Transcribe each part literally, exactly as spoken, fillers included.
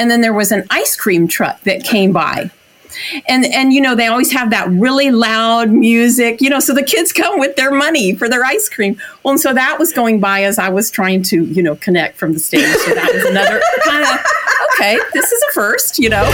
And then there was an ice cream truck that came by. And, and you know, they always have that really loud music, you know, so the kids come with their money for their ice cream. Well, and so that was going by as I was trying to, you know, connect from the stage. So that was another kind of, okay, this is a first, you know.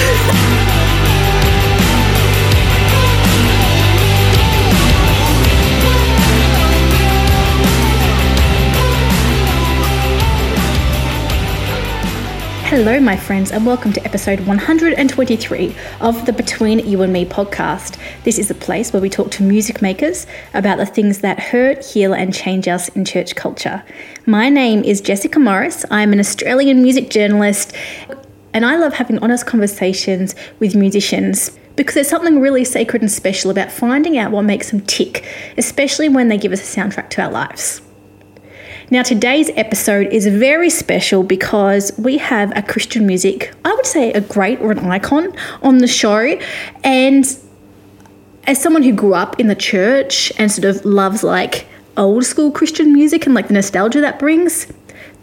Hello, my friends, and welcome to episode one hundred twenty-three of the Between You and Me podcast. This is the place where we talk to music makers about the things that hurt, heal, and change us in church culture. My name is Jessica Morris. I'm an Australian music journalist, and I love having honest conversations with musicians because there's something really sacred and special about finding out what makes them tick, especially when they give us a soundtrack to our lives. Now, today's episode is very special because we have a Christian music, I would say a great or an icon on the show. And as someone who grew up in the church and sort of loves like old school Christian music and like the nostalgia that brings,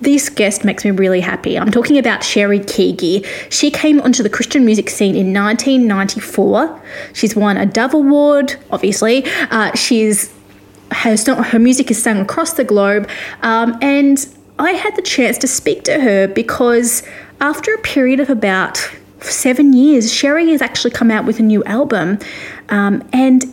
this guest makes me really happy. I'm talking about Cheri Keaggy. She came onto the Christian music scene in nineteen ninety-four. She's won a Dove Award, obviously. Uh, she's Her, her music is sung across the globe, um, and I had the chance to speak to her because after a period of about seven years, Cheri has actually come out with a new album, um, and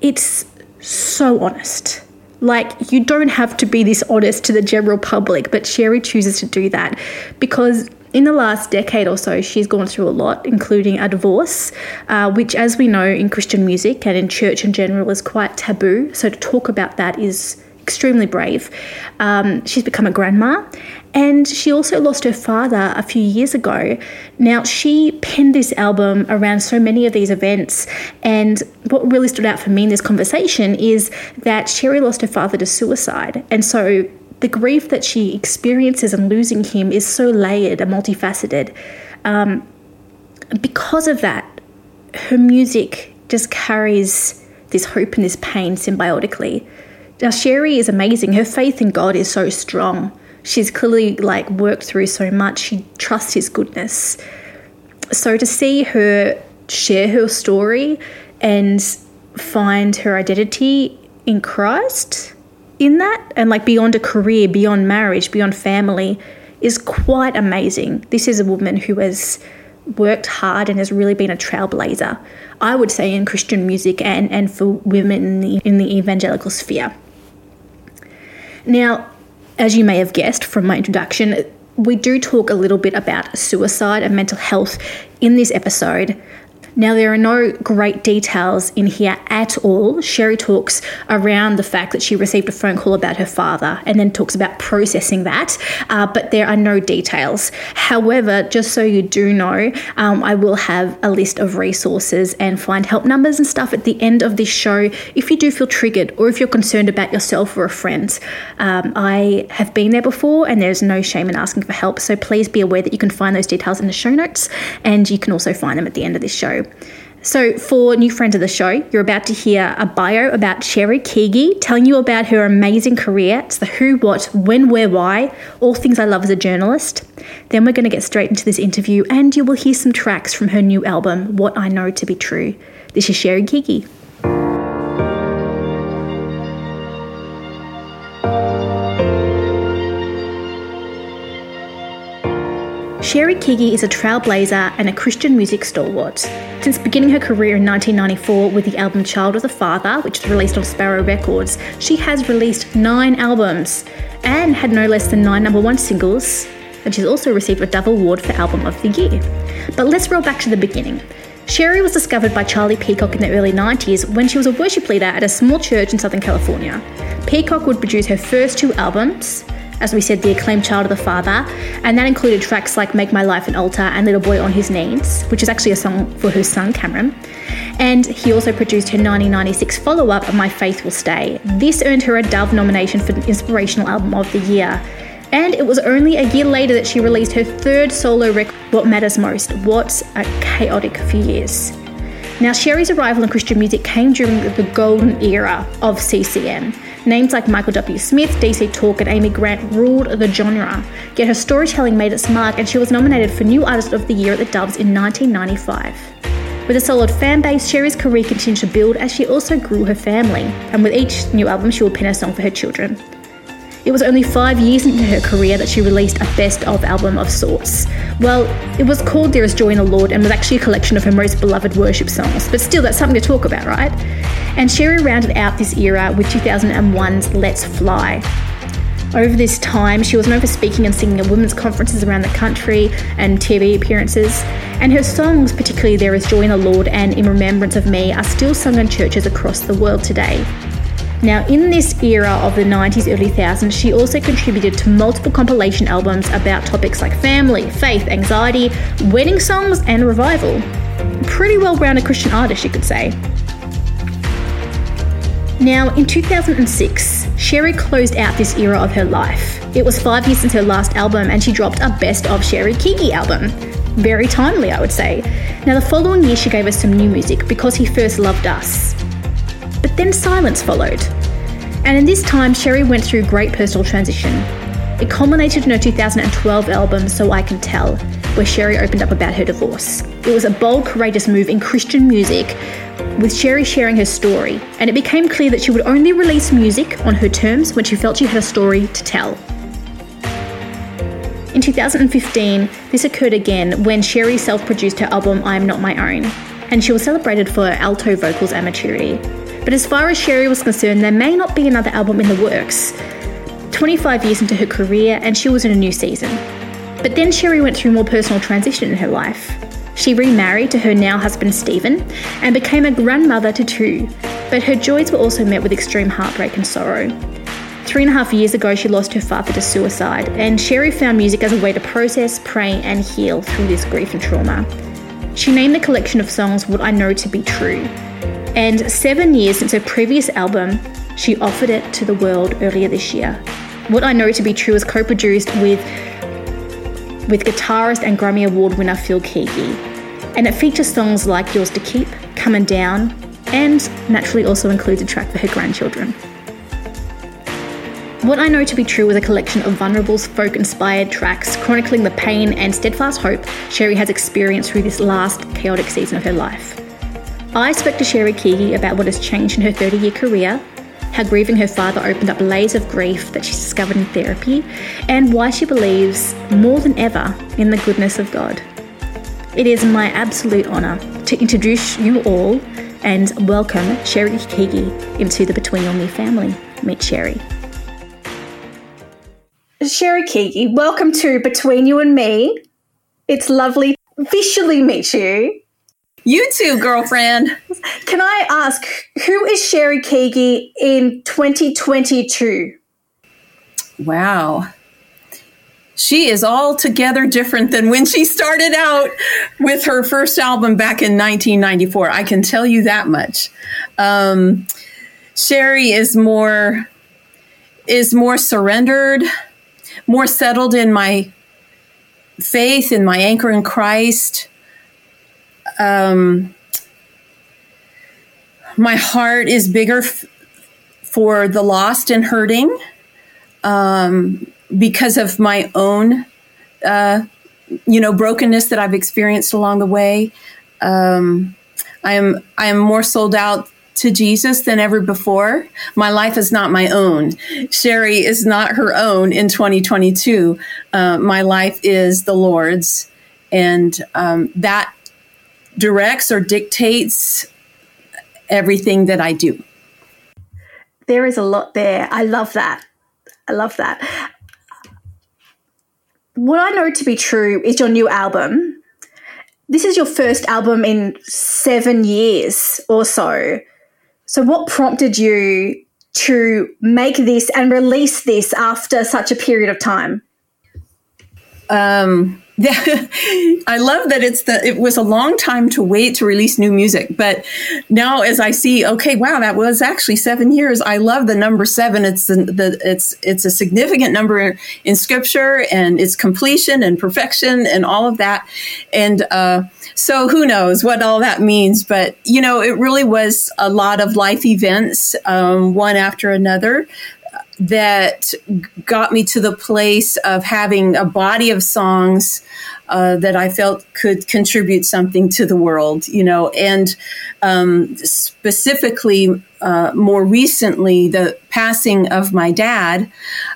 it's so honest. Like, you don't have to be this honest to the general public, but Cheri chooses to do that because in the last decade or so, she's gone through a lot, including a divorce, uh, which, as we know, in Christian music and in church in general is quite taboo. So to talk about that is extremely brave. Um, she's become a grandma, and she also lost her father a few years ago. Now, she penned this album around so many of these events, and what really stood out for me in this conversation is that Cheri lost her father to suicide, and so the grief that she experiences in losing him is so layered and multifaceted. Um, because of that, her music just carries this hope and this pain symbiotically. Now, Cheri is amazing. Her faith in God is so strong. She's clearly like worked through so much. She trusts his goodness. So to see her share her story and find her identity in Christ in that, and like beyond a career, beyond marriage, beyond family, is quite amazing. This is a woman who has worked hard and has really been a trailblazer, I would say, in Christian music and, and for women in the, in the evangelical sphere. Now, as you may have guessed from my introduction, we do talk a little bit about suicide and mental health in this episode. Now, there are no great details in here at all. Cheri talks around the fact that she received a phone call about her father and then talks about processing that, uh, but there are no details. However, just so you do know, um, I will have a list of resources and find help numbers and stuff at the end of this show if you do feel triggered or if you're concerned about yourself or a friend. Um, I have been there before, and there's no shame in asking for help, so please be aware that you can find those details in the show notes, and you can also find them at the end of this show. So for new friends of the show, you're about to hear a bio about Cheri Keaggy telling you about her amazing career. It's the who, what, when, where, why, all things I love as a journalist. Then we're going to get straight into this interview, and you will hear some tracks from her new album, What I Know to Be True. This is Cheri Keaggy. Cheri Keaggy is a trailblazer and a Christian music stalwart. Since beginning her career in nineteen ninety-four with the album Child of the Father, which was released on Sparrow Records, she has released nine albums and had no less than nine number one singles, and she's also received a Dove Award for Album of the Year. But let's roll back to the beginning. Cheri was discovered by Charlie Peacock in the early nineties when she was a worship leader at a small church in Southern California. Peacock would produce her first two albums, as we said, the acclaimed Child of the Father, and that included tracks like Make My Life an Altar and Little Boy on His Knees, which is actually a song for her son, Cameron. And he also produced her nineteen ninety-six follow-up, My Faith Will Stay. This earned her a Dove nomination for the Inspirational Album of the Year. And it was only a year later that she released her third solo record, What Matters Most. What a chaotic few years. Now, Cheri's arrival in Christian music came during the golden era of C C M. Names like Michael W. Smith, D C Talk, and Amy Grant ruled the genre, yet her storytelling made its mark and she was nominated for New Artist of the Year at the Doves in nineteen ninety-five. With a solid fan base, Cheri's career continued to build as she also grew her family, and with each new album she would pen a song for her children. It was only five years into her career that she released a best-of album of sorts. Well, it was called There Is Joy in the Lord and was actually a collection of her most beloved worship songs, but still, that's something to talk about, right? And Cheri rounded out this era with two thousand one's Let's Fly. Over this time, she was known for speaking and singing at women's conferences around the country and T V appearances, and her songs, particularly There Is Joy in the Lord and In Remembrance of Me, are still sung in churches across the world today. Now, in this era of the nineties, early two thousands, she also contributed to multiple compilation albums about topics like family, faith, anxiety, wedding songs, and revival. Pretty well-rounded Christian artist, you could say. Now, in two thousand six, Cheri closed out this era of her life. It was five years since her last album, and she dropped a Best of Cheri Keaggy album. Very timely, I would say. Now, the following year, she gave us some new music, Because He First Loved Us. But then silence followed. And in this time, Cheri went through great personal transition. It culminated in her two thousand twelve album, So I Can Tell, where Cheri opened up about her divorce. It was a bold, courageous move in Christian music, with Cheri sharing her story, and it became clear that she would only release music on her terms when she felt she had a story to tell. In two thousand fifteen, this occurred again when Cheri self-produced her album I Am Not My Own, and she was celebrated for her alto vocals and maturity. But as far as Cheri was concerned, there may not be another album in the works. twenty-five years into her career, and she was in a new season. But then Cheri went through more personal transition in her life. She remarried to her now husband Stephen and became a grandmother to two, but her joys were also met with extreme heartbreak and sorrow. Three and a half years ago, she lost her father to suicide, and Cheri found music as a way to process, pray, and heal through this grief and trauma. She named the collection of songs What I Know to Be True. And seven years since her previous album, she offered it to the world earlier this year. What I Know to Be True was co-produced with, with guitarist and Grammy Award winner Phil Keaggy. And it features songs like Yours to Keep, Coming Down, and naturally also includes a track for her grandchildren. What I Know to Be True was a collection of vulnerable, folk-inspired tracks chronicling the pain and steadfast hope Cheri has experienced through this last chaotic season of her life. I spoke to Cheri Keaggy about what has changed in her thirty-year career, how grieving her father opened up layers of grief that she's discovered in therapy, and why she believes more than ever in the goodness of God. It is my absolute honour to introduce you all and welcome Cheri Keaggy into the Between You and Me family. Meet Cheri. Cheri Keaggy, welcome to Between You and Me. It's lovely to officially meet you. You too, girlfriend. Can I ask, who is Cheri Keaggy in twenty twenty-two? Wow. She is altogether different than when she started out with her first album back in nineteen ninety-four. I can tell you that much. Um, Cheri is more is more surrendered, more settled in my faith, in my anchor in Christ. Um, my heart is bigger f- for the lost and hurting um, because of my own, uh, you know, brokenness that I've experienced along the way. Um, I am I am more sold out to Jesus than ever before. My life is not my own. Cheri is not her own in twenty twenty-two. Uh, my life is the Lord's, and um, that directs or dictates everything that I do. There is a lot there. I love that. I love that. What I Know to Be True is your new album. This is your first album in seven years or so. So what prompted you to make this and release this after such a period of time? um, I love that it's the, it was a long time to wait to release new music. But now as I see, okay, wow, that was actually seven years. I love the number seven. It's the, the it's, it's a significant number in scripture, and it's completion and perfection and all of that. And, uh, so who knows what all that means, but you know, it really was a lot of life events, um, one after another, that got me to the place of having a body of songs uh, that I felt could contribute something to the world, you know, and um, specifically uh, more recently, the passing of my dad,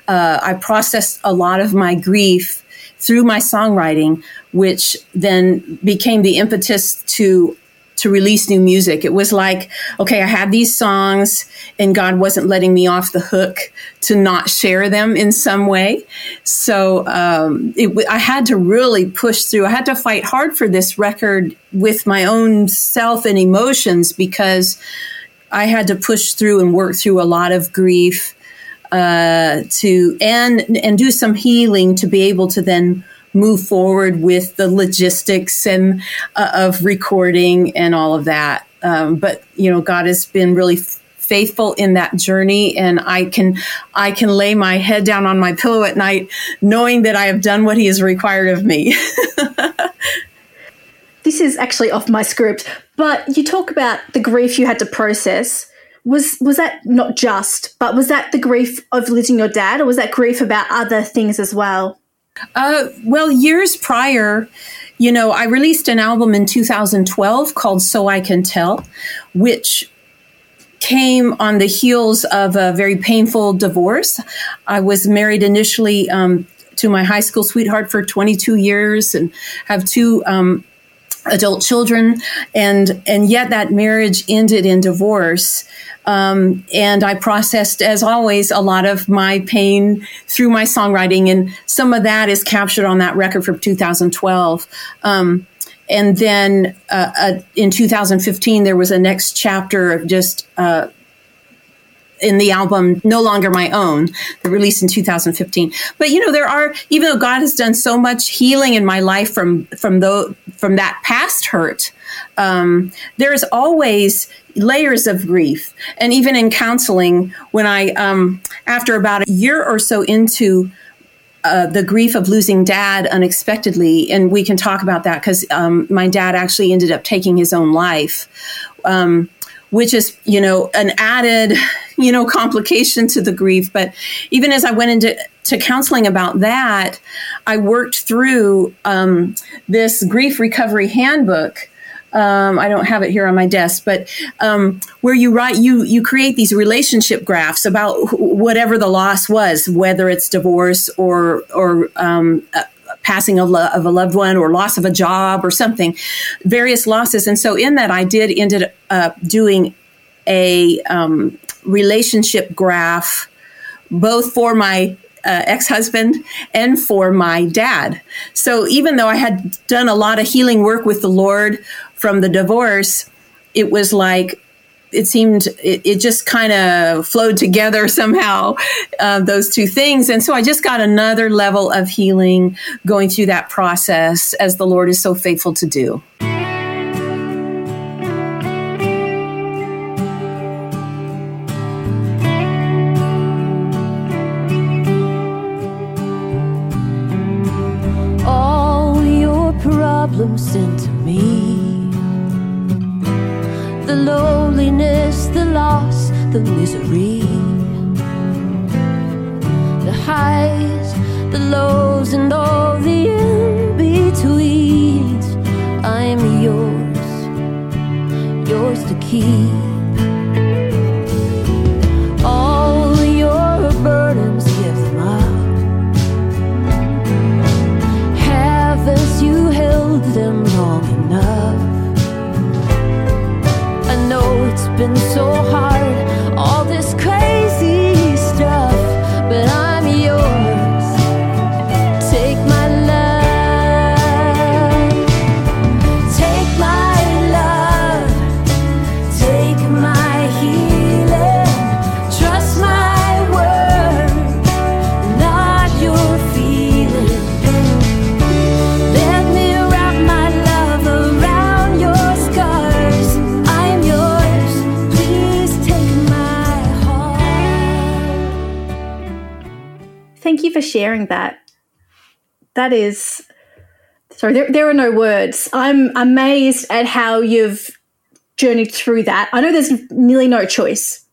uh, I processed a lot of my grief through my songwriting, which then became the impetus to to release new music. It was like, okay, I had these songs and God wasn't letting me off the hook to not share them in some way. So um, it, I had to really push through. I had to fight hard for this record with my own self and emotions, because I had to push through and work through a lot of grief uh, to and and do some healing to be able to then move forward with the logistics and uh, of recording and all of that. Um, but, you know, God has been really f- faithful in that journey. And I can, I can lay my head down on my pillow at night, knowing that I have done what he has required of me. This is actually off my script, but you talk about the grief you had to process. Was, was that not just, but was that the grief of losing your dad, or was that grief about other things as well? Uh, well, years prior, you know, I released an album in two thousand twelve called So I Can Tell, which came on the heels of a very painful divorce. I was married initially um, to my high school sweetheart for twenty-two years and have two um, adult children. And, and yet that marriage ended in divorce. Um, and I processed, as always, a lot of my pain through my songwriting. And some of that is captured on that record from two thousand twelve. Um, and then uh, uh, in two thousand fifteen, there was a next chapter of just uh, in the album, No Longer My Own, released in two thousand fifteen. But, you know, there are, even though God has done so much healing in my life from from, the, from that past hurt, um, there is always layers of grief. And even in counseling, when I, um, after about a year or so into uh, the grief of losing dad unexpectedly, and we can talk about that because um, my dad actually ended up taking his own life, um, which is, you know, an added, you know, complication to the grief. But even as I went into to counseling about that, I worked through um, this grief recovery handbook. Um, I don't have it here on my desk, but um, where you write, you you create these relationship graphs about wh- whatever the loss was, whether it's divorce or or um, uh, passing a lo- of a loved one or loss of a job or something, various losses. And so in that, I did ended up doing a um, relationship graph, both for my Uh, ex-husband and for my dad. So even though I had done a lot of healing work with the Lord from the divorce, it was like, it seemed, it, it just kind of flowed together somehow, uh, those two things. And so I just got another level of healing going through that process, as the Lord is so faithful to do. Sent to me, the loneliness, the loss, the misery, the highs, the lows, and all the in-betweens. I'm yours, yours to keep. All your burdens, give them up. Haven't you held them long enough? I know it's been so hard, all this crazy stuff, but I'm yours. Take my love, take my love, take my healing, trust my word, not your feeling. for sharing that. That is, sorry, there, there are no words. I'm amazed at how you've journeyed through that. I know there's nearly no choice.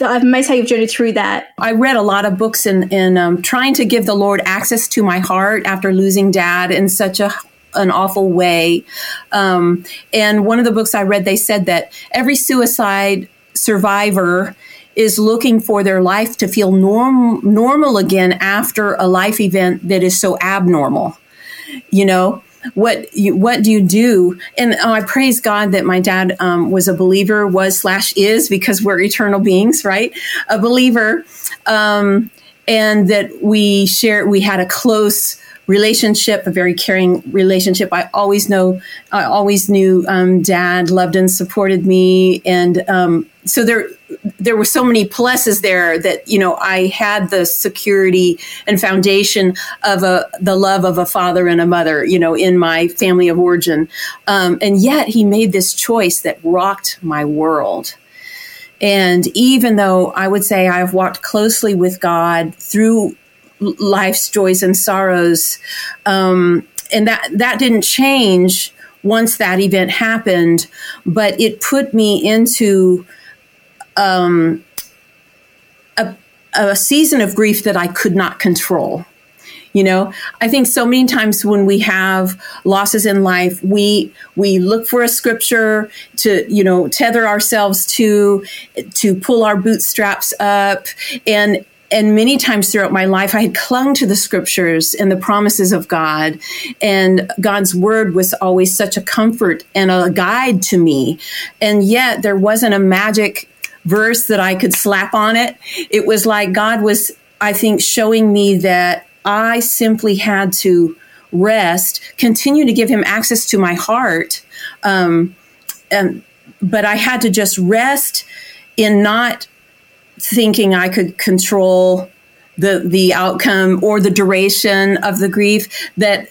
I'm amazed how you've journeyed through that. I read a lot of books in, in um, trying to give the Lord access to my heart after losing Dad in such a an awful way. Um, and one of the books I read, they said that every suicide survivor is looking for their life to feel norm, normal again after a life event that is so abnormal. You know, what you, what do you do? And oh, I praise God that my dad um, was a believer, was slash is, because we're eternal beings, right? A believer. Um, and that we shared, we had a close relationship, a very caring relationship. I always know, I always knew um, Dad loved and supported me. And um, so there, there were so many pluses there that, you know, I had the security and foundation of a, the love of a father and a mother, you know, in my family of origin. Um, and yet he made this choice that rocked my world. And even though I would say I've walked closely with God through life's joys and sorrows. Um, and that, that didn't change once that event happened, but it put me into um, a, a season of grief that I could not control. You know, I think so many times when we have losses in life, we we look for a scripture to, you know, tether ourselves to, to pull our bootstraps up. And And many times throughout my life, I had clung to the scriptures and the promises of God, and God's word was always such a comfort and a guide to me. And yet there wasn't a magic verse that I could slap on it. It was like God was, I think, showing me that I simply had to rest, continue to give him access to my heart. Um, and, but I had to just rest in not thinking I could control the the outcome or the duration of the grief, that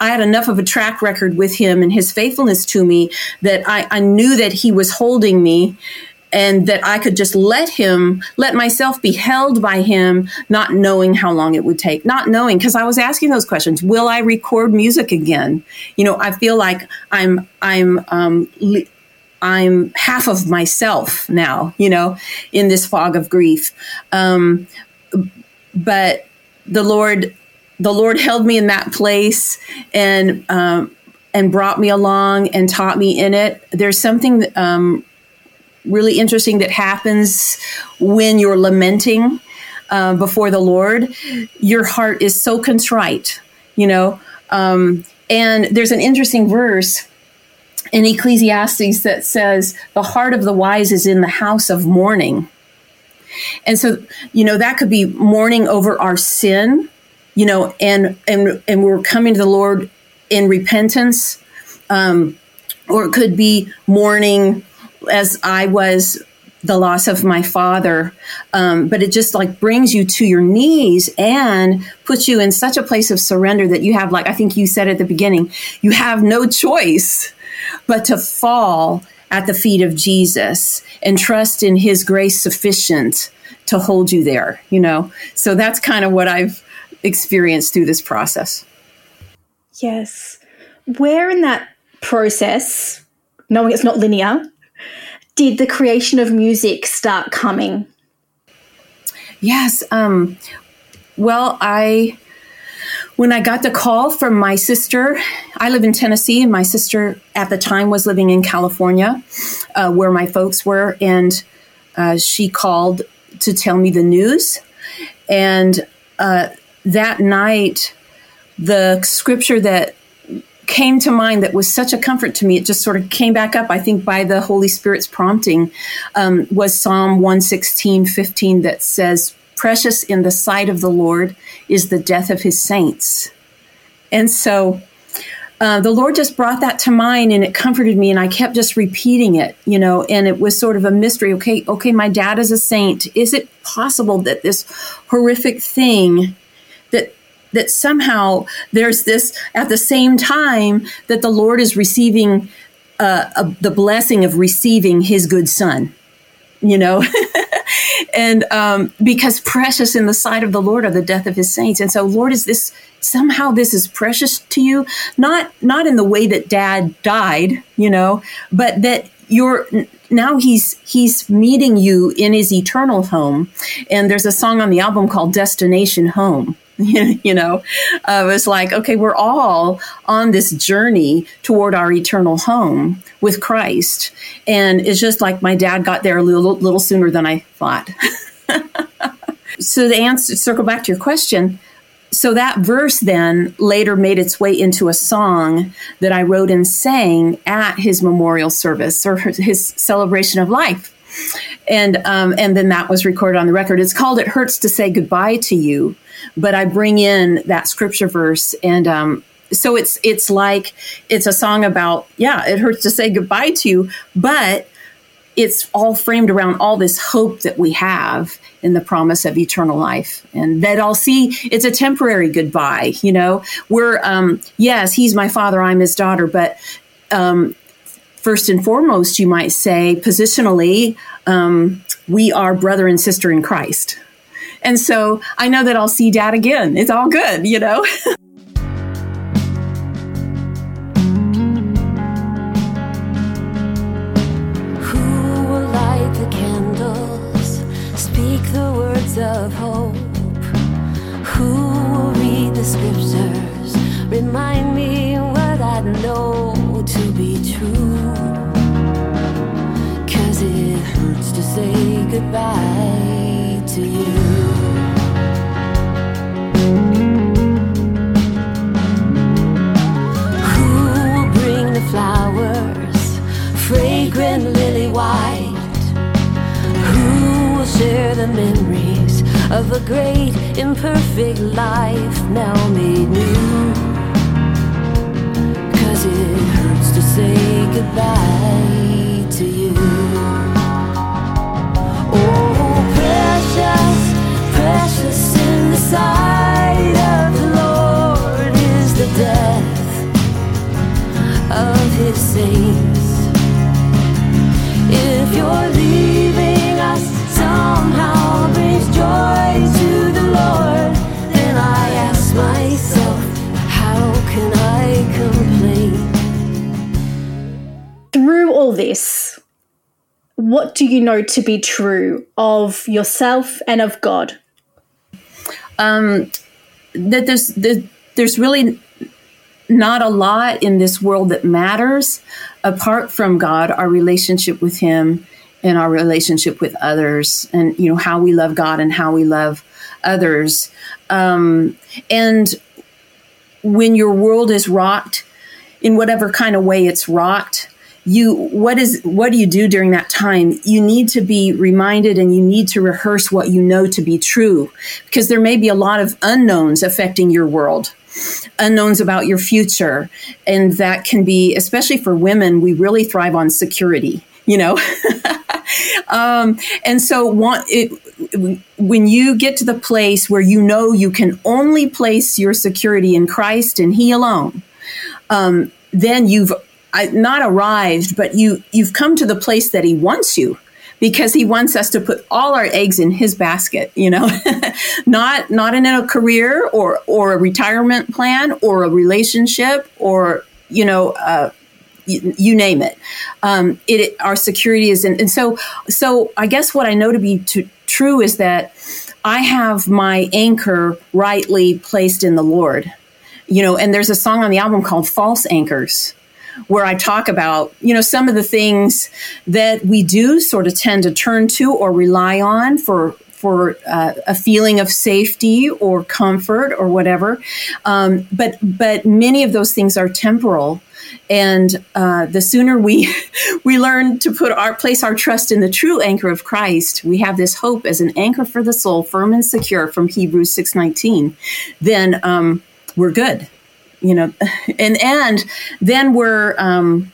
I had enough of a track record with him and his faithfulness to me that I, I knew that he was holding me and that I could just let him, let myself be held by him, not knowing how long it would take, not knowing, because I was asking those questions. Will I record music again? You know, I feel like I'm, I'm, um, le- I'm half of myself now, you know, in this fog of grief. Um, but the Lord, the Lord held me in that place and, um, and brought me along and taught me in it. There's something, um, really interesting that happens when you're lamenting, uh, before the Lord. Your heart is so contrite, you know, um, and there's an interesting verse in Ecclesiastes that says, the heart of the wise is in the house of mourning. And so, you know, that could be mourning over our sin, you know, and and, and we're coming to the Lord in repentance. Um, or it could be mourning, as I was, the loss of my father. Um, but it just like brings you to your knees and puts you in such a place of surrender that you have, like I think you said at the beginning, you have no choice but to fall at the feet of Jesus and trust in his grace sufficient to hold you there, you know? So that's kind of what I've experienced through this process. Yes. Where in that process, knowing it's not linear, did the creation of music start coming? Yes. Um, well, I... When I got the call from my sister, I live in Tennessee, and my sister at the time was living in California, uh, where my folks were, and uh, she called to tell me the news. And uh, that night, the scripture that came to mind that was such a comfort to me, it just sort of came back up, I think, by the Holy Spirit's prompting, um, was Psalm one sixteen, fifteen that says, "Precious in the sight of the Lord is the death of his saints." And so uh, the Lord just brought that to mind, and it comforted me, and I kept just repeating it, you know, and it was sort of a mystery. Okay, okay, my dad is a saint. Is it possible that this horrific thing, that that somehow there's this, at the same time that the Lord is receiving uh, a, the blessing of receiving his good son, you know? And um, because precious in the sight of the Lord are the death of his saints. And so, Lord, is this somehow this is precious to you? Not not in the way that Dad died, you know, but that you're now he's he's meeting you in his eternal home. And there's a song on the album called Destination Home. You know, uh, it's like, okay, we're all on this journey toward our eternal home with Christ. And it's just like my dad got there a little, little sooner than I thought. So the answer, circle back to your question. So that verse then later made its way into a song that I wrote and sang at his memorial service or his celebration of life. And um, and then that was recorded on the record. It's called It Hurts to Say Goodbye to You. But I bring in that scripture verse. And um, so it's it's like it's a song about, yeah, it hurts to say goodbye to you. But it's all framed around all this hope that we have in the promise of eternal life. And that I'll see it's a temporary goodbye. You know, we're um, yes, he's my father, I'm his daughter. But um, first and foremost, you might say positionally, um, we are brother and sister in Christ. And so I know that I'll see Dad again. It's all good, you know? Who will light the candles, speak the words of hope? Who will read the scriptures, remind me what I know to be true? 'Cause it hurts to say goodbye to you. Flowers, fragrant lily white. Who will share the memories of a great imperfect life now made new? 'Cause it hurts to say goodbye to you. Oh, precious, precious in the sight of the Lord is the death of his saints. If you're leaving us somehow brings joy to the Lord, then I ask myself, how can I complain? Through all this, what do you know to be true of yourself and of God? Um, that there's that there's really not a lot in this world that matters apart from God, our relationship with him and our relationship with others, and, you know, how we love God and how we love others. Um, and when your world is rocked in whatever kind of way it's rocked, you, what is, what do you do during that time? You need to be reminded and you need to rehearse what you know to be true, because there may be a lot of unknowns affecting your world. Unknowns about your future. And that can be, especially for women, we really thrive on security, you know? um, and so want it, when you get to the place where you know you can only place your security in Christ and he alone, um, then you've I, not arrived, but you, you've come to the place that he wants you. Because he wants us to put all our eggs in his basket, you know, not not in a career or or a retirement plan or a relationship or, you know, uh, you, you name it. Um, it. Our security is in. And so so I guess what I know to be to, true is that I have my anchor rightly placed in the Lord, you know, and there's a song on the album called False Anchors, where I talk about, you know, some of the things that we do sort of tend to turn to or rely on for for uh, a feeling of safety or comfort or whatever. Um, but but many of those things are temporal. And uh, the sooner we we learn to put our place our trust in the true anchor of Christ, we have this hope as an anchor for the soul, firm and secure, from Hebrews six nineteen, then um, we're good. You know, and and then we're, um,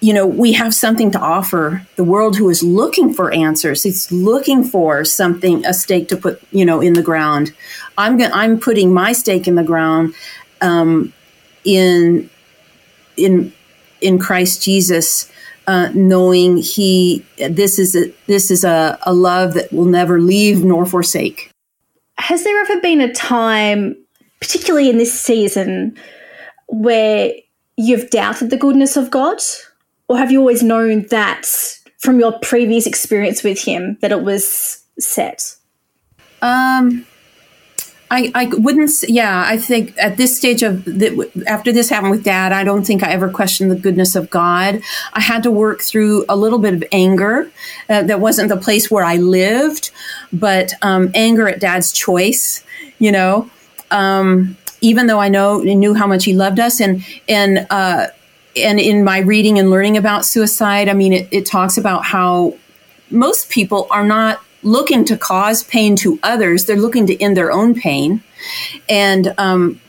you know, we have something to offer the world who is looking for answers. It's looking for something, a stake to put, you know, in the ground. I'm going I'm putting my stake in the ground, um, in in in Christ Jesus, uh, knowing he this is a, this is a, a love that will never leave nor forsake. Has there ever been a time, particularly in this season, where you've doubted the goodness of God? Or have you always known that from your previous experience with him that it was set? Um, I, I wouldn't, yeah, I think at this stage of, the, after this happened with Dad, I don't think I ever questioned the goodness of God. I had to work through a little bit of anger. Uh, that wasn't the place where I lived, but um, anger at Dad's choice, you know, um, even though I know knew how much he loved us. And, and, uh, and in my reading and learning about suicide, I mean, it, it talks about how most people are not looking to cause pain to others. They're looking to end their own pain. And um,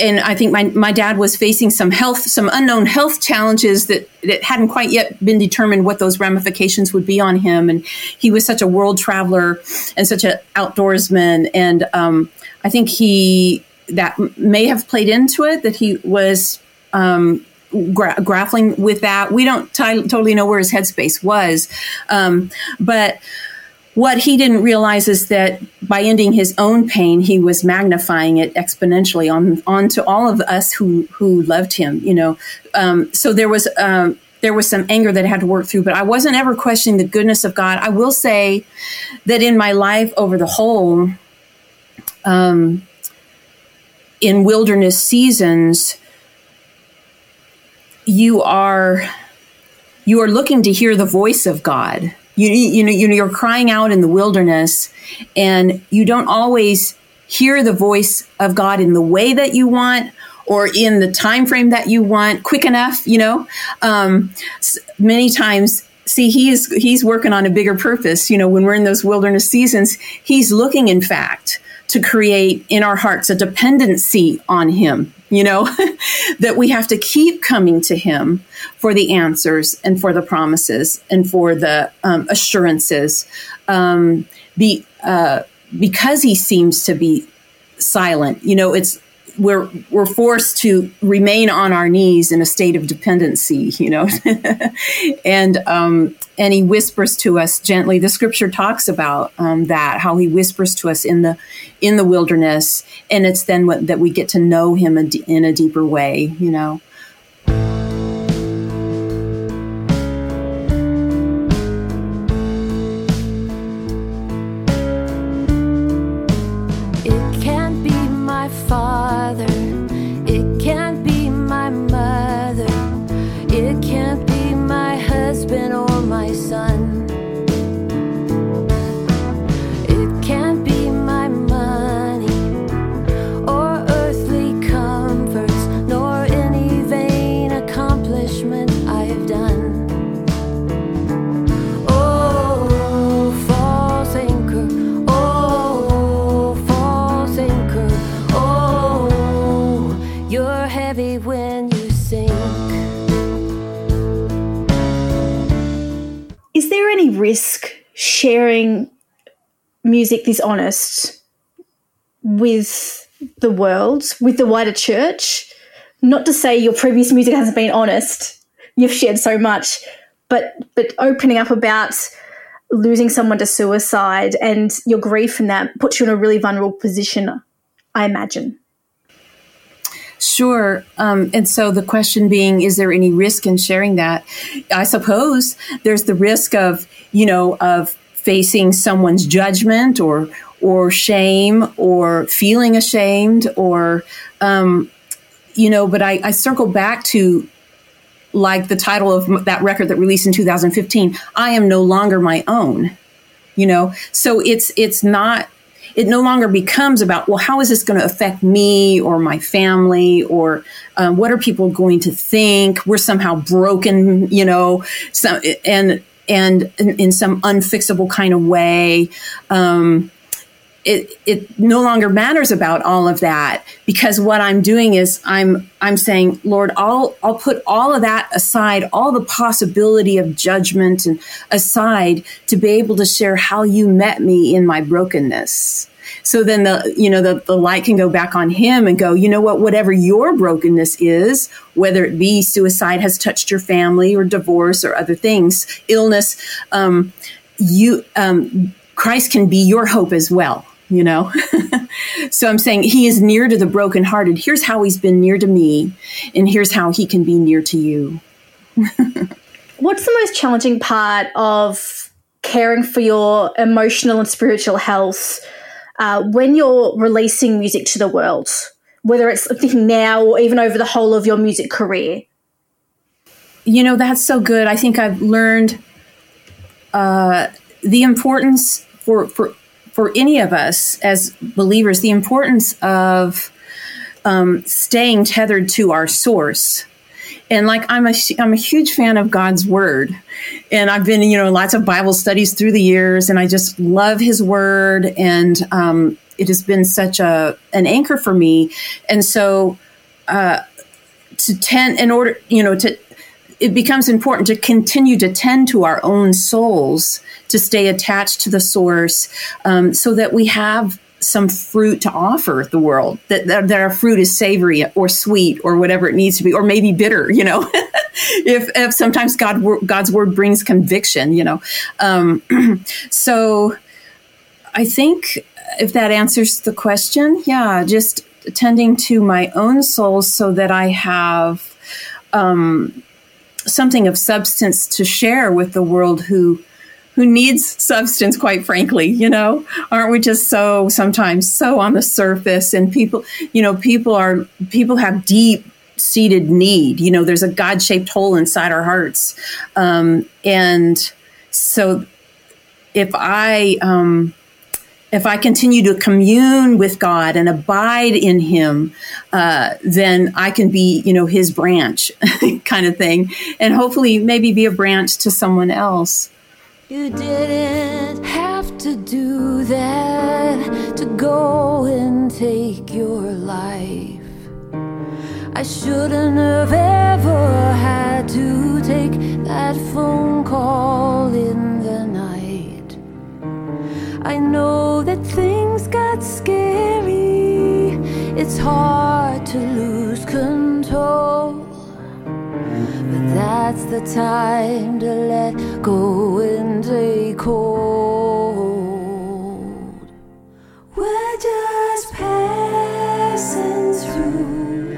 and I think my, my dad was facing some health, some unknown health challenges that, that hadn't quite yet been determined what those ramifications would be on him. And he was such a world traveler and such an outdoorsman. And um, I think he that may have played into it, that he was um, gra- grappling with that. We don't t- totally know where his headspace was. Um, but... What he didn't realize is that by ending his own pain, he was magnifying it exponentially on, on to all of us who, who loved him, you know. Um, so there was um, there was some anger that I had to work through, but I wasn't ever questioning the goodness of God. I will say that in my life over the whole, um, in wilderness seasons, you are you are looking to hear the voice of God. You, you know, you're crying out in the wilderness, and you don't always hear the voice of God in the way that you want or in the time frame that you want quick enough, you know. Um, many times, see, he is, he's working on a bigger purpose. You know, when we're in those wilderness seasons, he's looking, in fact, to create in our hearts a dependency on him, you know, that we have to keep coming to him for the answers and for the promises and for the um, assurances. Um, be, uh, because he seems to be silent, you know, it's, we're, we're forced to remain on our knees in a state of dependency, you know, and, um, and he whispers to us gently. The scripture talks about, um, that, how he whispers to us in the, in the wilderness. And it's then what, that we get to know him in, in a deeper way, you know? Risk sharing music this honest with the world, with the wider church? Not to say your previous music hasn't been honest, you've shared so much, but but opening up about losing someone to suicide and your grief from that puts you in a really vulnerable position, I imagine. Sure. Um, and so the question being, is there any risk in sharing that? I suppose there's the risk of, you know, of facing someone's judgment or or shame or feeling ashamed or, um, you know, but I, I circle back to, like, the title of that record that released in two thousand fifteen, I Am No Longer My Own, you know, so it's it's not. It no longer becomes about, well, how is this going to affect me or my family, or um, what are people going to think? We're somehow broken, you know, some, and and in, in some unfixable kind of way. Um, it it no longer matters about all of that, because what I'm doing is I'm I'm saying, Lord, I'll I'll put all of that aside, all the possibility of judgment and aside, to be able to share how you met me in my brokenness. So then the, you know, the, the light can go back on him and go, you know what, whatever your brokenness is, whether it be suicide has touched your family or divorce or other things, illness, um, you, um, Christ can be your hope as well, you know? So I'm saying he is near to the brokenhearted. Here's how he's been near to me, and here's how he can be near to you. What's the most challenging part of caring for your emotional and spiritual health uh, when you're releasing music to the world, whether it's I'm thinking now or even over the whole of your music career? You know, that's so good. I think I've learned uh, the importance for, for for any of us as believers, the importance of um, staying tethered to our source. And like, I'm a, I'm a huge fan of God's word, and I've been, you know, lots of Bible studies through the years, and I just love his word. And, um, it has been such a, an anchor for me. And so, uh, to tend in order, you know, to, it becomes important to continue to tend to our own souls, to stay attached to the source, um, so that we have some fruit to offer the world, that, that that our fruit is savory or sweet or whatever it needs to be, or maybe bitter, you know, if, if sometimes God, God's word brings conviction, you know? Um, so I think if that answers the question, yeah, just tending to my own soul so that I have, um, something of substance to share with the world who, who needs substance, quite frankly, you know? Aren't we just so sometimes so on the surface? And people, you know, people are, people have deep seated need. You know, there's a God-shaped hole inside our hearts. Um, and so if I, um, if I continue to commune with God and abide in him, uh, then I can be, you know, his branch kind of thing. And hopefully maybe be a branch to someone else. You didn't have to do that, to go and take your life. I shouldn't have ever had to take that phone call in the night. I know that things got scary. It's hard to lose control. But that's the time to let go and take hold. We're just passing through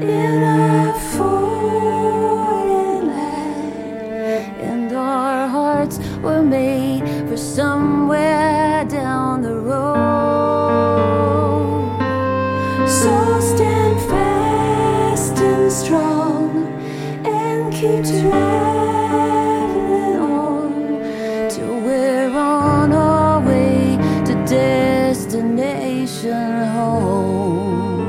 in a foreign land, and our hearts were made for somewhere down the road. So stand fast and strong. Keep traveling on till we're on our way to destination home.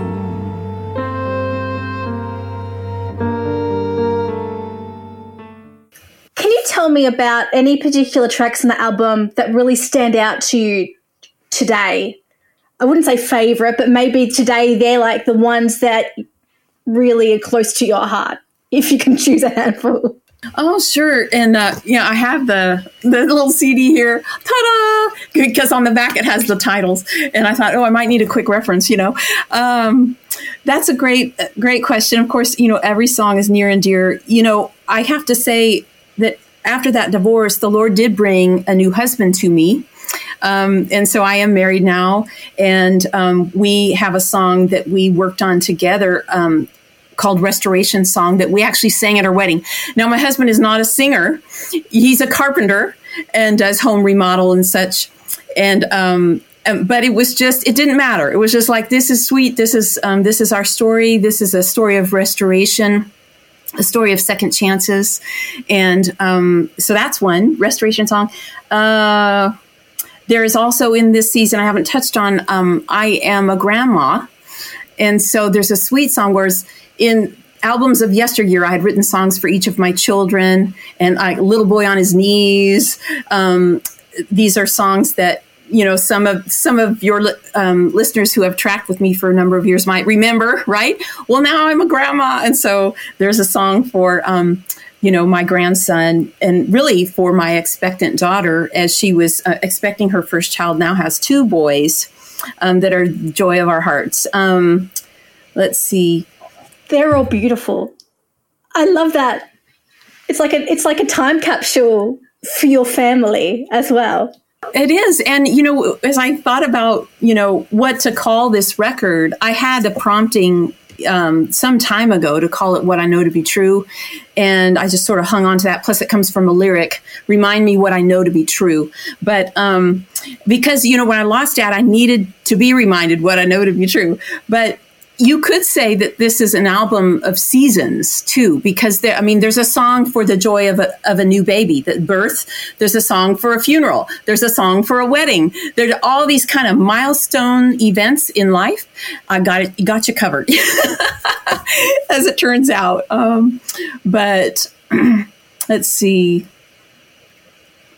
Can you tell me about any particular tracks in the album that really stand out to you today? I wouldn't say favorite, but maybe today they're like the ones that really are close to your heart. If you can choose a handful. Oh, sure. And, uh, you know, I have the, the little C D here. Ta-da! Because on the back it has the titles. And I thought, oh, I might need a quick reference, you know. Um, that's a great, great question. Of course, you know, every song is near and dear. You know, I have to say that after that divorce, the Lord did bring a new husband to me. Um, and so I am married now. And um, we have a song that we worked on together, um called Restoration Song, that we actually sang at our wedding. Now, my husband is not a singer. He's a carpenter and does home remodel and such. And, um, but it was just, it didn't matter. It was just like, this is sweet. This is, um, this is our story. This is a story of restoration, a story of second chances. And, um, so that's one, Restoration Song. Uh, there is also in this season, I haven't touched on, um, I Am a Grandma. And so there's a sweet song where it's, in albums of yesteryear, I had written songs for each of my children, and I, Little Boy on His Knees. Um, these are songs that, you know, some of some of your um, listeners who have tracked with me for a number of years might remember, right? Well, now I'm a grandma. And so there's a song for, um, you know, my grandson, and really for my expectant daughter as she was uh, expecting her first child, now has two boys. um, that are joy of our hearts. Um, let's see. They're all beautiful. I love that. It's like a, it's like a time capsule for your family as well. It is. And, you know, as I thought about, you know, what to call this record, I had the prompting um, some time ago to call it What I Know to Be True. And I just sort of hung on to that. Plus, it comes from a lyric, remind me what I know to be true. But um, because, you know, when I lost Dad, I needed to be reminded what I know to be true. But you could say that this is an album of seasons too, because there, I mean, there's a song for the joy of a, of a new baby, the birth. There's a song for a funeral. There's a song for a wedding. There's all these kind of milestone events in life. I got it. Got you covered as it turns out. Um, but let's see.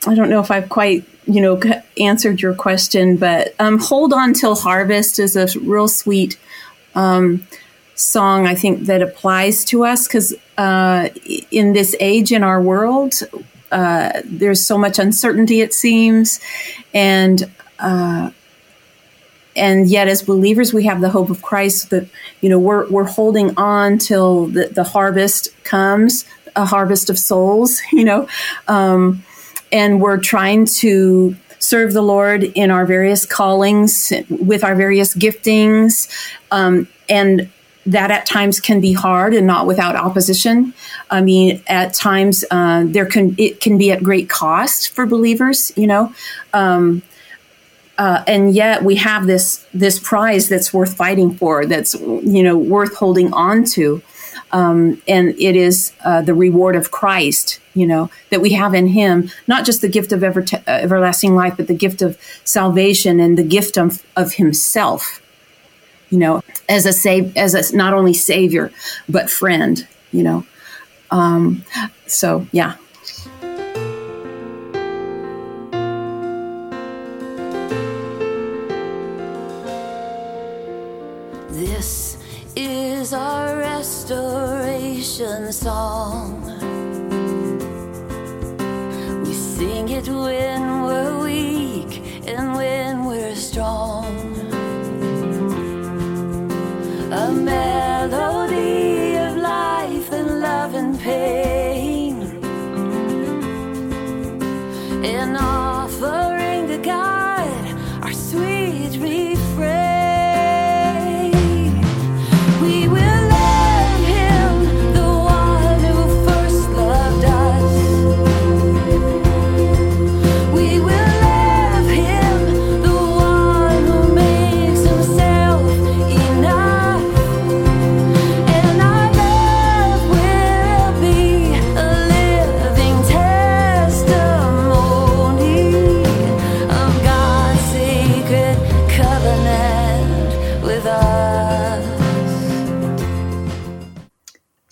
I don't know if I've quite, you know, answered your question, but um, Hold On Till Harvest is a real sweet Um, song, I think, that applies to us because uh, in this age in our world, uh, there's so much uncertainty, it seems. And uh, and yet as believers, we have the hope of Christ that, you know, we're, we're holding on till the, the harvest comes, a harvest of souls, you know, um, and we're trying to serve the Lord in our various callings, with our various giftings, um, and that at times can be hard and not without opposition. I mean, at times uh, there can it can be at great cost for believers, you know, um, uh, and yet we have this this prize that's worth fighting for, that's, you know, worth holding on to, um, and it is uh, the reward of Christ, you know, that we have in him, not just the gift of ever te- everlasting life, but the gift of salvation and the gift of, of himself, you know, as a save, as a not only savior, but friend, you know. Um, so, yeah. This is our restoration song. Sing it when we're weak and when we're strong. A melody of life and love and pain. An offering to God, our sweet refrain. We will.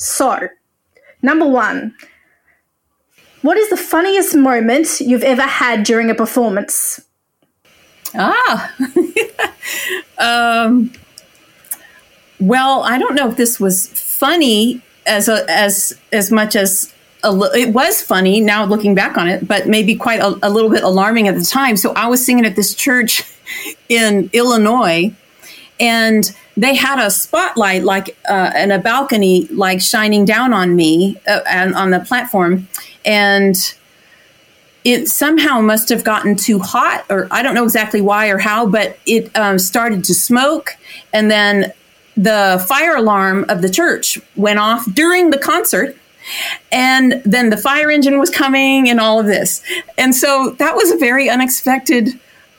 So, number one, what is the funniest moment you've ever had during a performance? Ah, um, well, I don't know if this was funny as a, as as much as a li- it was funny now looking back on it, but maybe quite a, a little bit alarming at the time. So I was singing at this church in Illinois, and they had a spotlight like uh, and a balcony like shining down on me uh, and on the platform. And it somehow must have gotten too hot, or I don't know exactly why or how, but it um, started to smoke. And then the fire alarm of the church went off during the concert. And then the fire engine was coming and all of this. And so that was a very unexpected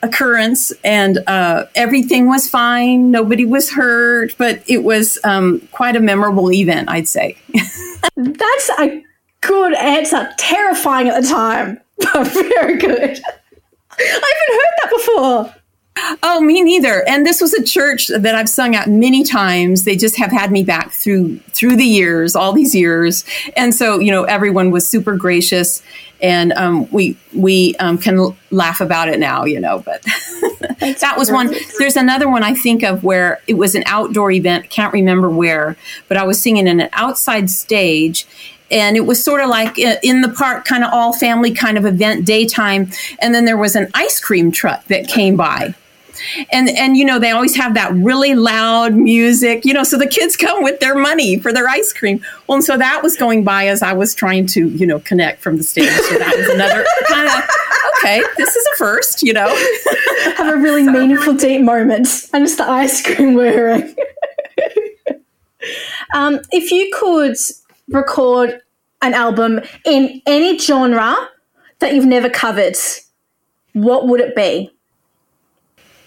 occurrence, and uh, everything was fine. Nobody was hurt, but it was um, quite a memorable event, I'd say. That's a good answer. Terrifying at the time, but very good. I haven't heard that before. Oh, me neither. And this was a church that I've sung at many times. They just have had me back through through the years, all these years. And so, you know, everyone was super gracious, and um, we we um, can l- laugh about it now, you know. But that was one. There's another one I think of where it was an outdoor event. Can't remember where, but I was singing in an outside stage. And it was sort of like in the park, kind of all family kind of event, daytime. And then there was an ice cream truck that came by. And, and, you know, they always have that really loud music, you know, so the kids come with their money for their ice cream. Well, and so that was going by as I was trying to, you know, connect from the stage. So that was another kind of, okay, this is a first, you know. Have a really so. meaningful, deep moment. And it's the ice cream wearing. um, if you could record an album in any genre that you've never covered, what would it be?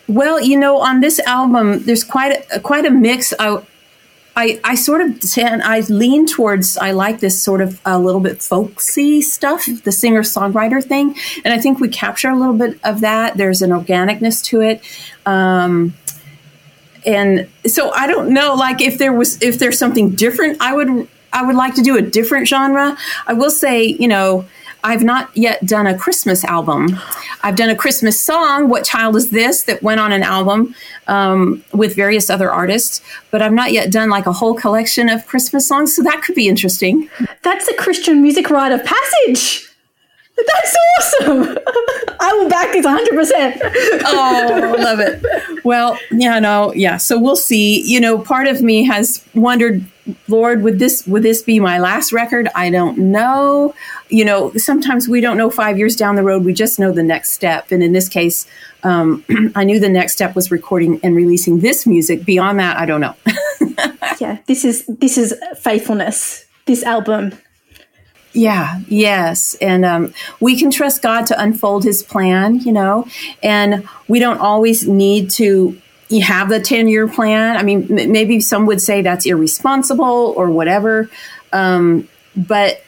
Well, you know, on this album, there's quite a, quite a mix. I, I, I sort of tend, I lean towards, I like this sort of a little bit folksy stuff, the singer-songwriter thing. And I think we capture a little bit of that. There's an organicness to it. Um, and so I don't know, like if there was, if there's something different, I would, I would like to do a different genre. I will say, you know, I've not yet done a Christmas album. I've done a Christmas song, What Child Is This?, that went on an album um, with various other artists, but I've not yet done like a whole collection of Christmas songs, so that could be interesting. That's a Christian music rite of passage. That's awesome. I will back this one hundred percent. Oh, love it. Well, yeah, no, yeah. So we'll see. You know, part of me has wondered, Lord, would this would this be my last record? I don't know. You know, sometimes we don't know five years down the road. We just know the next step. And in this case, um, I knew the next step was recording and releasing this music. Beyond that, I don't know. Yeah, this is this is faithfulness, this album. Yeah, yes. And um, we can trust God to unfold his plan, you know, and we don't always need to have the ten-year plan. I mean, m- maybe some would say that's irresponsible or whatever. Um, but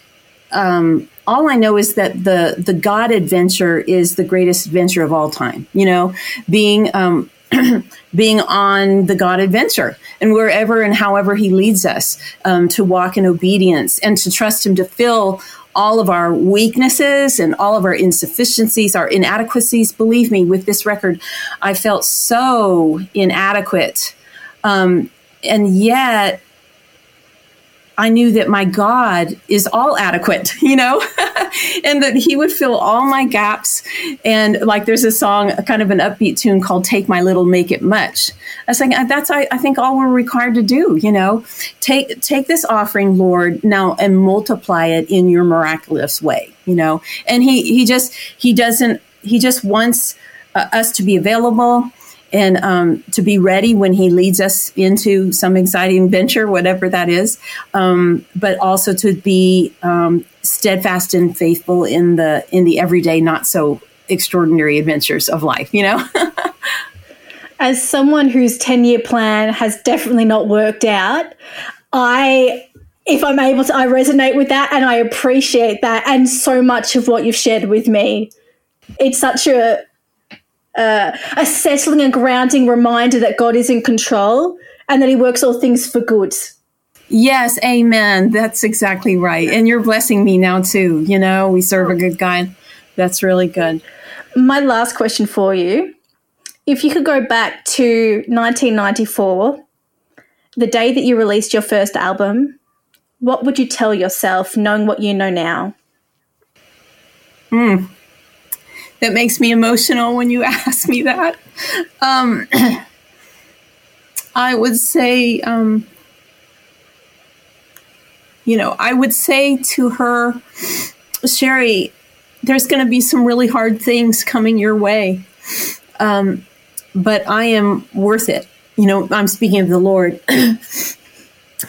um, all I know is that the, the God adventure is the greatest adventure of all time, you know, being um, being on the God adventure and wherever and however he leads us um, to walk in obedience and to trust him to fill all of our weaknesses and all of our insufficiencies, our inadequacies. Believe me, with this record, I felt so inadequate. Um, and yet I knew that my God is all adequate, you know, and that he would fill all my gaps. And like, there's a song, a kind of an upbeat tune called Take My Little, Make It Much. I was like, that's, I, I think all we're required to do, you know, take, take this offering, Lord, now and multiply it in your miraculous way, you know? And he, he just, he doesn't, he just wants uh, us to be available and um, to be ready when he leads us into some exciting venture, whatever that is, um, but also to be um, steadfast and faithful in the in the everyday, not so extraordinary adventures of life, you know? As someone whose ten-year plan has definitely not worked out, I, if I'm able to, I resonate with that and I appreciate that and so much of what you've shared with me. It's such a... Uh, a settling and grounding reminder that God is in control and that he works all things for good. Yes, amen. That's exactly right. And you're blessing me now too. You know, we serve a good God. That's really good. My last question for you, if you could go back to nineteen ninety-four, the day that you released your first album, what would you tell yourself knowing what you know now? Hmm. That makes me emotional when you ask me that. Um, I would say, um, you know, I would say to her, Cheri, there's going to be some really hard things coming your way, um, but I am worth it. You know, I'm speaking of the Lord.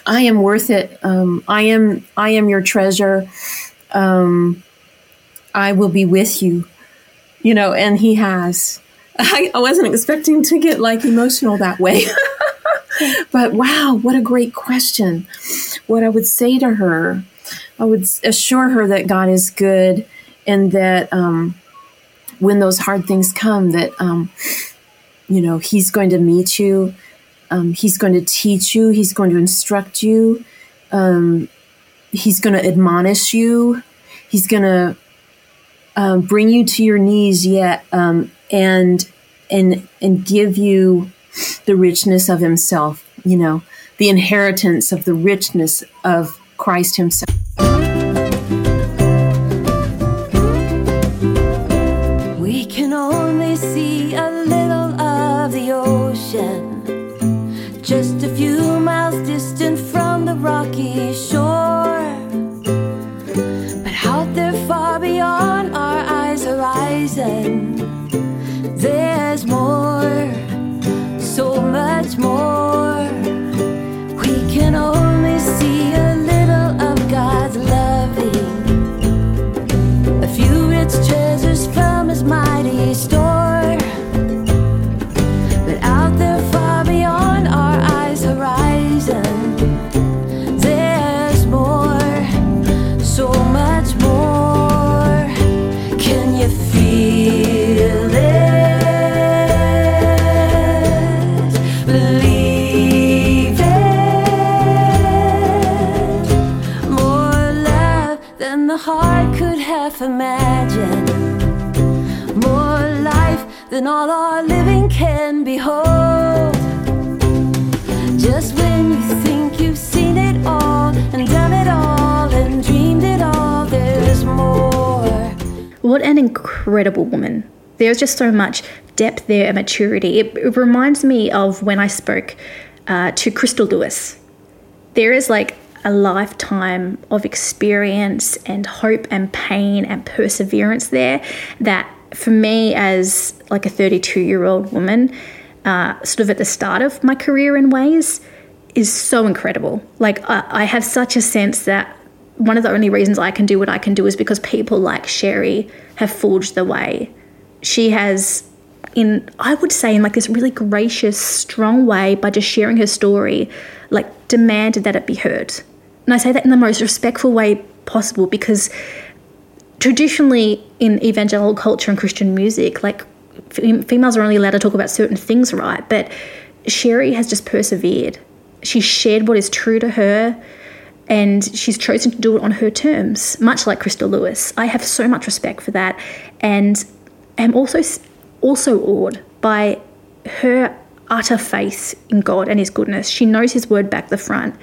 I am worth it. Um, I am. I am your treasure. Um, I will be with you. You know, and he has. I, I wasn't expecting to get like emotional that way. But wow, what a great question. What I would say to her, I would assure her that God is good and that um, when those hard things come that, um, you know, he's going to meet you. Um, he's going to teach you. He's going to instruct you. Um, he's going to admonish you. He's going to Um, bring you to your knees yet um, and and and give you the richness of himself, you know, the inheritance of the richness of Christ himself. We can only see a little of than the heart could have imagined, more life than all our living can behold. Just when you think you've seen it all and done it all and dreamed it all, there's more. What an incredible woman. There's just so much depth there and maturity. It, it reminds me of when I spoke uh, to Crystal Lewis. There is like a lifetime of experience and hope and pain and perseverance there that for me as like a thirty-two-year-old woman, uh, sort of at the start of my career in ways, is so incredible. Like I, I have such a sense that one of the only reasons I can do what I can do is because people like Cheri have forged the way. She has, in I would say in like this really gracious, strong way, by just sharing her story, like demanded that it be heard. And I say that in the most respectful way possible, because traditionally in evangelical culture and Christian music, like fem- females are only allowed to talk about certain things, right? But Cheri has just persevered. She shared what is true to her, and she's chosen to do it on her terms, much like Crystal Lewis. I have so much respect for that, and I'm also also awed by her utter faith in God and his goodness. She knows his word back the front.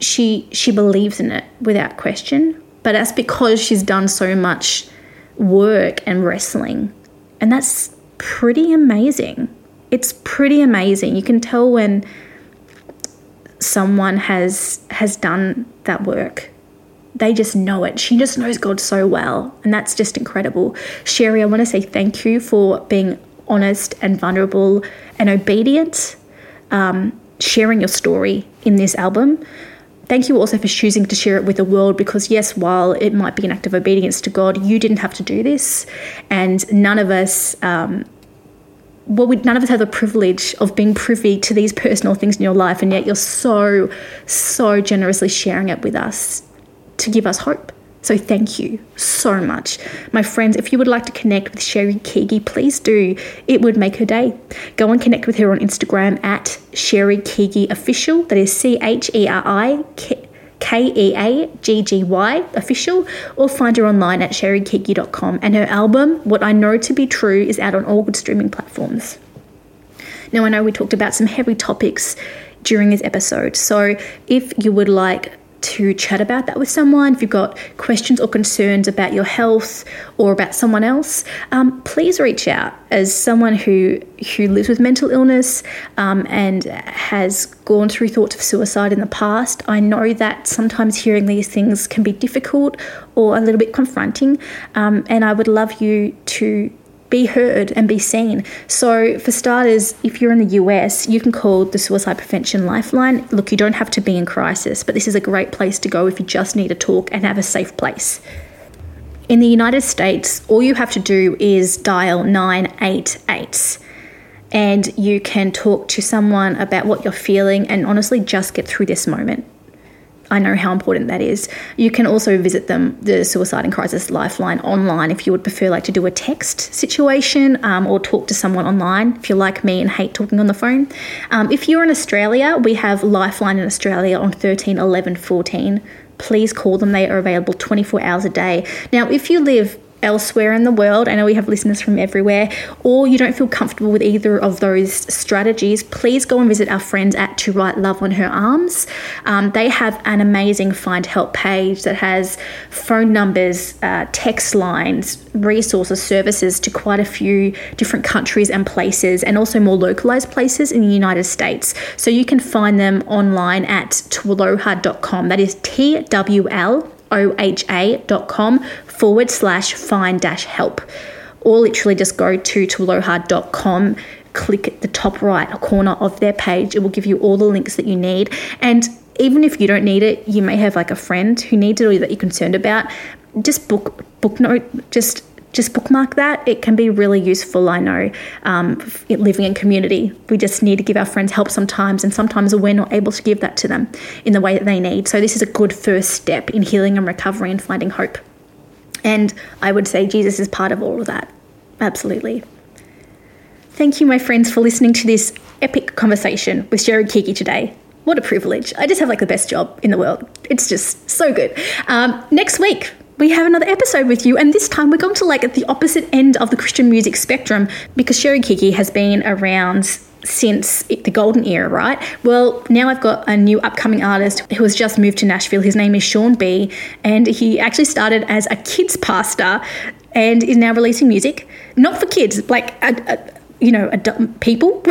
She she believes in it without question, but that's because she's done so much work and wrestling. And that's pretty amazing. It's pretty amazing. You can tell when someone has has done that work. They just know it. She just knows God so well, and that's just incredible. Cheri, I want to say thank you for being honest and vulnerable and obedient, um, sharing your story in this album. Thank you also for choosing to share it with the world, because yes, while it might be an act of obedience to God, you didn't have to do this, and none of us, um, well, we, none of us have the privilege of being privy to these personal things in your life, and yet you're so, so generously sharing it with us to give us hope. So thank you so much. My friends, if you would like to connect with Cheri Keaggy, please do. It would make her day. Go and connect with her on Instagram at Cheri Keaggy Official. That is C H E R I K E A G G Y Official. Or find her online at cheri keaggy dot com. And her album, What I Know to Be True, is out on all good streaming platforms. Now, I know we talked about some heavy topics during this episode. So if you would like to chat about that with someone, if you've got questions or concerns about your health or about someone else, um, please reach out. As someone who who lives with mental illness um, and has gone through thoughts of suicide in the past, I know that sometimes hearing these things can be difficult or a little bit confronting, um, and I would love you to be heard and be seen. So for starters, if you're in the U S, you can call the Suicide Prevention Lifeline. Look, you don't have to be in crisis, but this is a great place to go if you just need to talk and have a safe place. In the United States, all you have to do is dial nine eight eight and you can talk to someone about what you're feeling and honestly just get through this moment. I know how important that is. You can also visit them, the Suicide and Crisis Lifeline, online if you would prefer, like to do a text situation, um, or talk to someone online if you're like me and hate talking on the phone. Um, if you're in Australia, we have Lifeline in Australia on thirteen eleven fourteen. Please call them. They are available twenty-four hours a day. Now, if you live elsewhere in the world, I know we have listeners from everywhere, or you don't feel comfortable with either of those strategies, please go and visit our friends at To Write Love on Her Arms. Um, they have an amazing Find Help page that has phone numbers, uh, text lines, resources, services to quite a few different countries and places, and also more localized places in the United States. So you can find them online at twoloha dot com. That is T W L O H A dot com forward slash find dash help, or literally just go to twoloha dot com, click at the top right corner of their page. It will give you all the links that you need, and even if you don't need it, you may have like a friend who needs it or that you're concerned about. Just book book note just just bookmark that. It can be really useful, I know, um, living in community. We just need to give our friends help sometimes, and sometimes we're not able to give that to them in the way that they need. So this is a good first step in healing and recovery and finding hope. And I would say Jesus is part of all of that. Absolutely. Thank you, my friends, for listening to this epic conversation with Cheri Keaggy today. What a privilege. I just have like the best job in the world. It's just so good. Um, next week, we have another episode with you, and this time we're going to like at the opposite end of the Christian music spectrum, because Cheri Keaggy has been around since the golden era, right? Well, now I've got a new upcoming artist who has just moved to Nashville. His name is Sean B, and he actually started as a kids pastor and is now releasing music, not for kids, like, a, a, you know, adult people.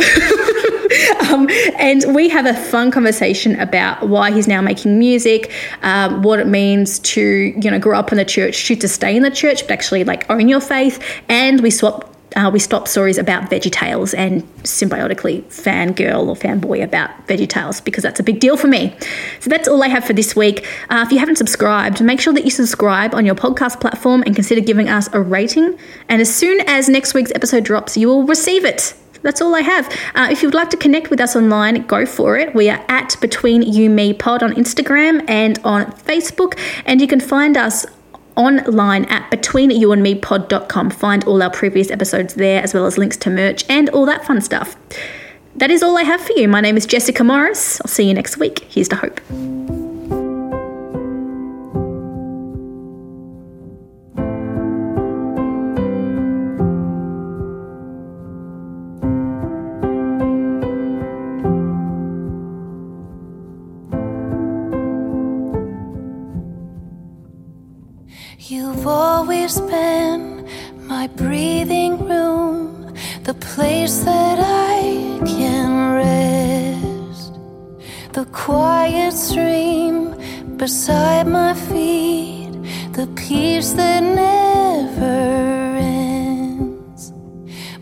Um, and we have a fun conversation about why he's now making music, um, what it means to, you know, grow up in the church, to, to stay in the church, but actually like own your faith. And we swap, uh, we swap stories about VeggieTales and symbiotically fangirl or fanboy about VeggieTales, because that's a big deal for me. So that's all I have for this week. Uh, if you haven't subscribed, make sure that you subscribe on your podcast platform and consider giving us a rating. And as soon as next week's episode drops, you will receive it. That's all I have. Uh, if you would like to connect with us online, go for it. We are at Between You Me Pod on Instagram and on Facebook. And you can find us online at between you and me pod dot com. Find all our previous episodes there, as well as links to merch and all that fun stuff. That is all I have for you. My name is Jessica Morris. I'll see you next week. Here's to hope. You've always been my breathing room, the place that I can rest, the quiet stream beside my feet, the peace that never ends.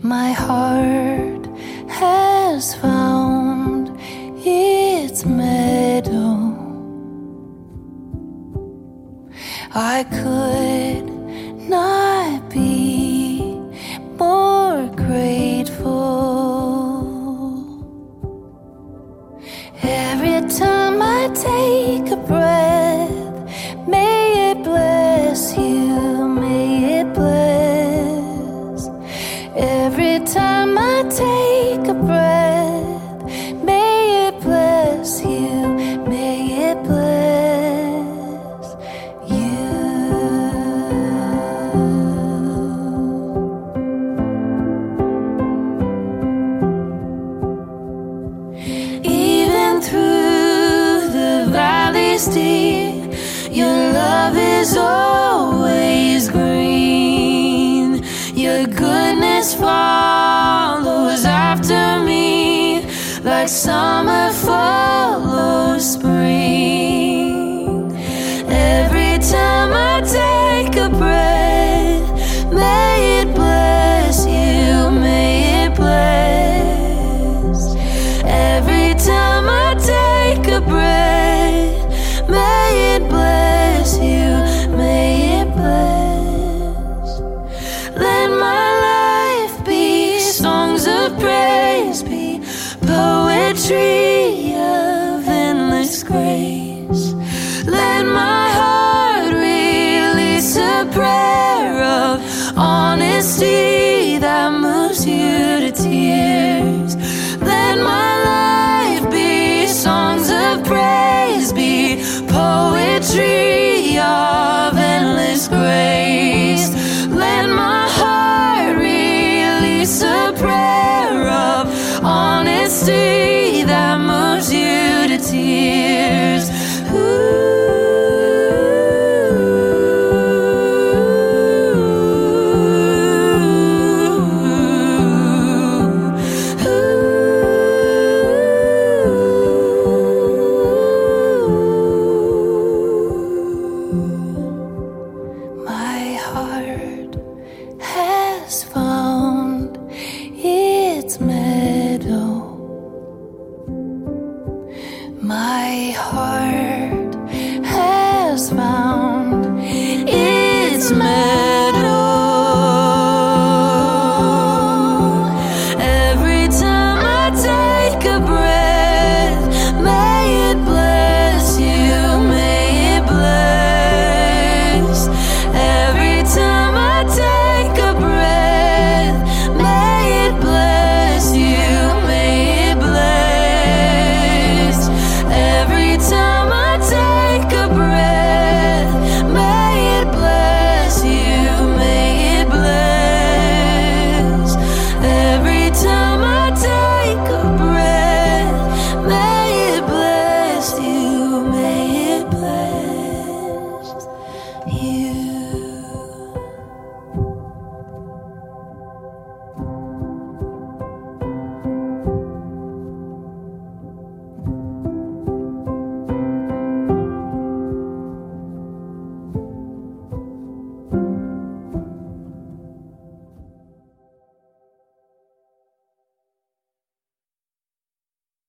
My heart has found its meadow. I could not be more grateful. Every time I take a breath, may it bless you, may it bless. Every time I take a breath, may it bless you, may it bless. Your love is always green. Your goodness follows after me like summer follows spring. Every time I take a breath, may it bless you, may it bless. Every time I take a breath, may it bless you, may it bless. Let my life be songs of praise, be poetry of endless grace. Let my heart release a prayer of honesty that moves you to tears. Let my life be songs of praise, be poetry of endless grace. Let my heart release a prayer of honesty that moves you to tears. Ooh. Heart.